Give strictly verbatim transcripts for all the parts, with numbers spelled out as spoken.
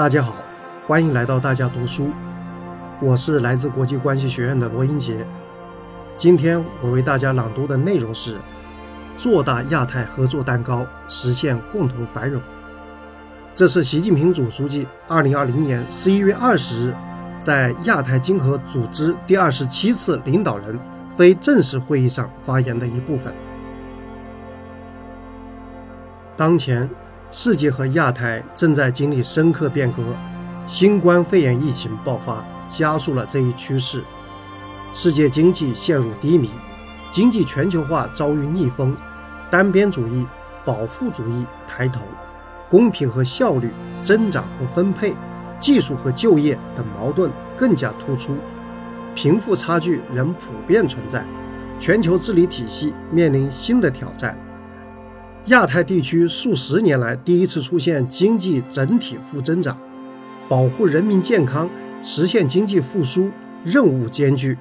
大家好，欢迎来到大家读书，我是来自国际关系学院的罗英杰。今天我为大家朗读的内容是做大亚太合作蛋糕，实现共同繁荣。这是习近平总书记二零二零年十一月二十日在亚太经合组织第二十七次领导人非正式会议上发言的一部分。当前世界和亚太正在经历深刻变革，新冠肺炎疫情爆发加速了这一趋势。世界经济陷入低迷，经济全球化遭遇逆风，单边主义、保护主义抬头，公平和效率、增长和分配、技术和就业等矛盾更加突出，贫富差距仍普遍存在，全球治理体系面临新的挑战。亚太地区数十年来第一次出现经济整体负增长，保护人民健康、实现经济复苏任务艰巨。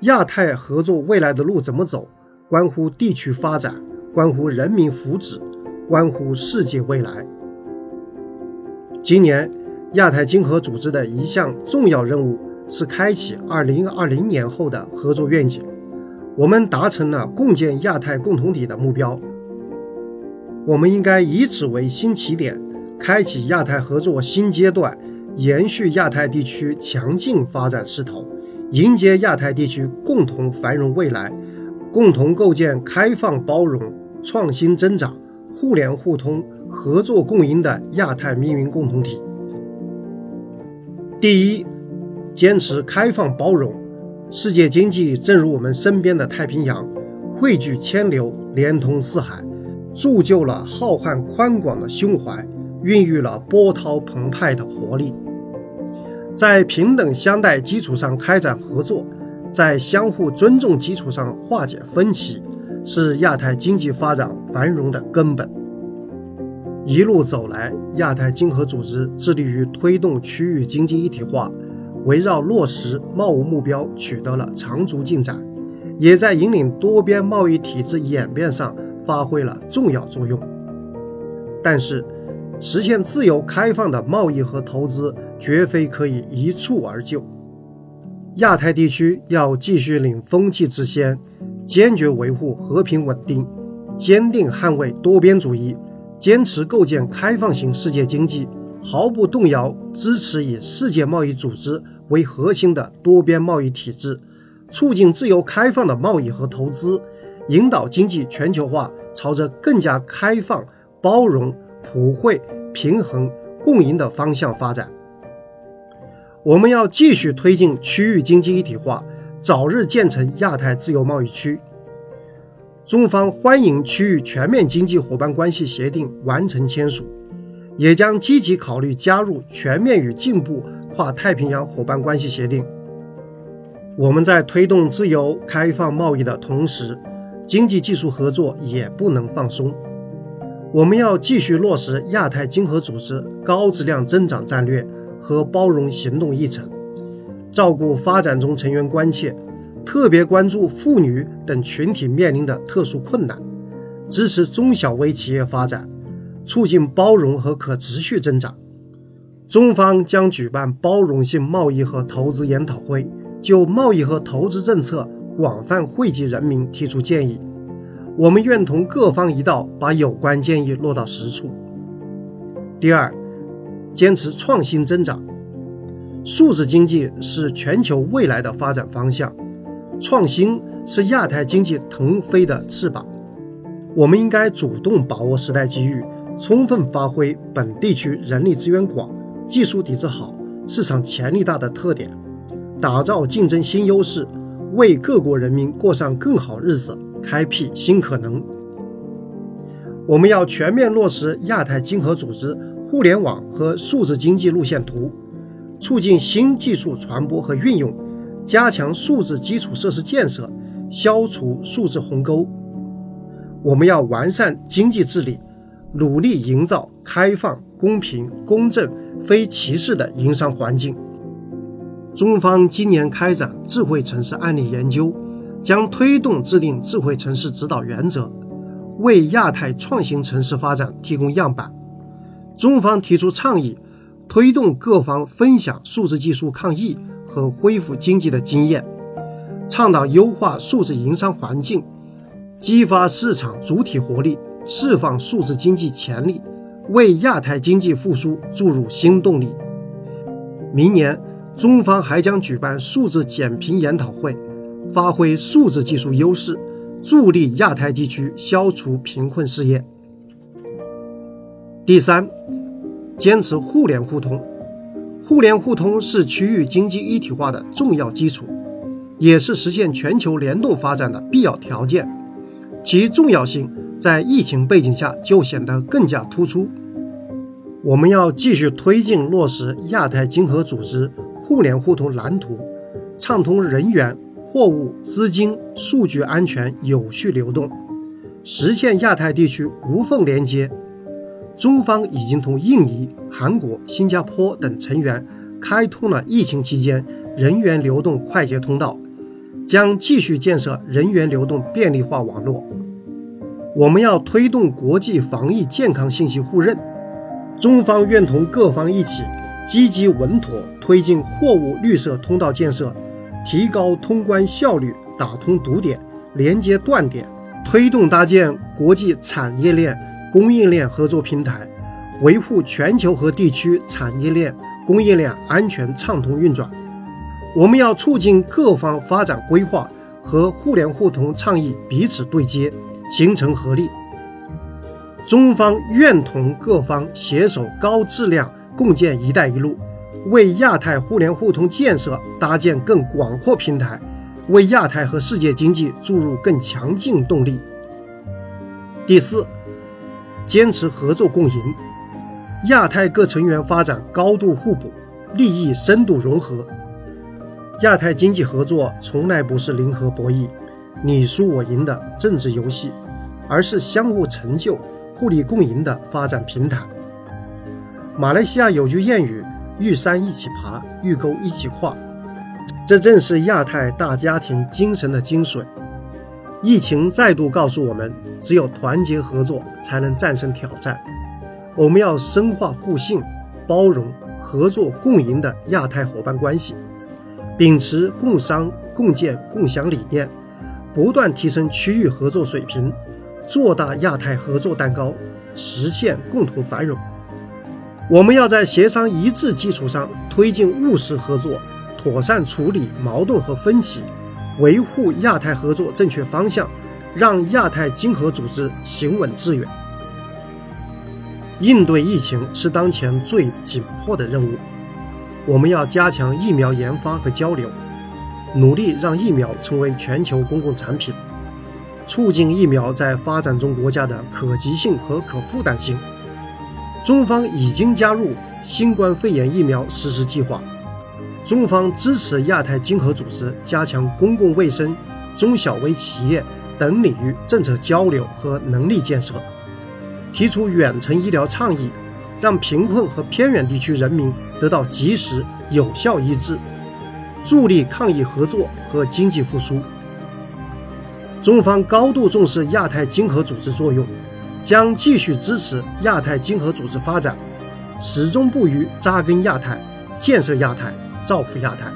亚太合作未来的路怎么走，关乎地区发展，关乎人民福祉，关乎世界未来。今年，亚太经合组织的一项重要任务是开启二零二零年后的合作愿景，我们达成了共建亚太共同体的目标。我们应该以此为新起点，开启亚太合作新阶段，延续亚太地区强劲发展势头，迎接亚太地区共同繁荣未来，共同构建开放包容、创新增长、互联互通、合作共赢的亚太命运共同体。第一，坚持开放包容。世界经济正如我们身边的太平洋，汇聚千流，连通四海，铸就了浩瀚宽广的胸怀，孕育了波涛澎湃的活力。在平等相待基础上开展合作，在相互尊重基础上化解分歧，是亚太经济发展繁荣的根本。一路走来，亚太经合组织致力于推动区域经济一体化，围绕落实贸务目标取得了长足进展，也在引领多边贸易体制演变上发挥了重要作用。但是，实现自由开放的贸易和投资绝非可以一蹴而就。亚太地区要继续领风气之先，坚决维护和平稳定，坚定捍卫多边主义，坚持构建开放型世界经济，毫不动摇支持以世界贸易组织为核心的多边贸易体制，促进自由开放的贸易和投资，引导经济全球化朝着更加开放、包容、普惠、平衡、共赢的方向发展。我们要继续推进区域经济一体化，早日建成亚太自由贸易区。中方欢迎区域全面经济伙伴关系协定完成签署，也将积极考虑加入全面与进步跨太平洋伙伴关系协定。我们在推动自由开放贸易的同时，经济技术合作也不能放松。我们要继续落实亚太经合组织高质量增长战略和包容行动议程，照顾发展中成员关切，特别关注妇女等群体面临的特殊困难，支持中小微企业发展，促进包容和可持续增长。中方将举办包容性贸易和投资研讨会，就贸易和投资政策广泛惠及人民提出建议，我们愿同各方一道把有关建议落到实处。第二，坚持创新增长。数字经济是全球未来的发展方向，创新是亚太经济腾飞的翅膀。我们应该主动把握时代机遇，充分发挥本地区人力资源广、技术底子好、市场潜力大的特点，打造竞争新优势，为各国人民过上更好日子开辟新可能。我们要全面落实亚太经合组织互联网和数字经济路线图，促进新技术传播和运用，加强数字基础设施建设，消除数字鸿沟。我们要完善经济治理，努力营造开放、公平、公正、非歧视的营商环境。中方今年开展智慧城市案例研究，将推动制定智慧城市指导原则，为亚太创新城市发展提供样板。中方提出倡议，推动各方分享数字技术抗疫和恢复经济的经验，倡导优化数字营商环境，激发市场主体活力，释放数字经济潜力，为亚太经济复苏注入新动力。明年，中方还将举办数字减贫研讨会，发挥数字技术优势，助力亚太地区消除贫困事业。第三，坚持互联互通。互联互通是区域经济一体化的重要基础，也是实现全球联动发展的必要条件，其重要性在疫情背景下就显得更加突出。我们要继续推进落实亚太经合组织互联互通蓝图，畅通人员、货物、资金、数据安全有序流动，实现亚太地区无缝连接。中方已经同印尼、韩国、新加坡等成员开通了疫情期间人员流动快捷通道，将继续建设人员流动便利化网络。我们要推动国际防疫健康信息互认，中方愿同各方一起积极稳妥推进货物绿色通道建设，提高通关效率，打通堵点，连接断点，推动搭建国际产业链、供应链合作平台，维护全球和地区产业链、供应链安全畅通运转。我们要促进各方发展规划和互联互通倡议彼此对接，形成合力。中方愿同各方携手高质量共建“一带一路”，为亚太互联互通建设搭建更广阔平台，为亚太和世界经济注入更强劲动力。第四，坚持合作共赢。亚太各成员发展高度互补，利益深度融合。亚太经济合作从来不是零和博弈、你输我赢的政治游戏，而是相互成就、互利共赢的发展平台。马来西亚有句谚语：“遇山一起爬，遇沟一起跨”，这正是亚太大家庭精神的精髓。疫情再度告诉我们，只有团结合作才能战胜挑战。我们要深化互信、包容、合作共赢的亚太伙伴关系，秉持共商、共建、共享理念，不断提升区域合作水平，做大亚太合作蛋糕，实现共同繁荣。我们要在协商一致基础上推进务实合作，妥善处理矛盾和分歧，维护亚太合作正确方向，让亚太经合组织行稳致远。应对疫情是当前最紧迫的任务，我们要加强疫苗研发和交流，努力让疫苗成为全球公共产品，促进疫苗在发展中国家的可及性和可负担性。中方已经加入新冠肺炎疫苗实施计划，中方支持亚太经合组织加强公共卫生、中小微企业等领域政策交流和能力建设，提出远程医疗倡议，让贫困和偏远地区人民得到及时有效医治，助力抗疫合作和经济复苏。中方高度重视亚太经合组织作用，将继续支持亚太经合组织发展，始终不渝扎根亚太，建设亚太，造福亚太。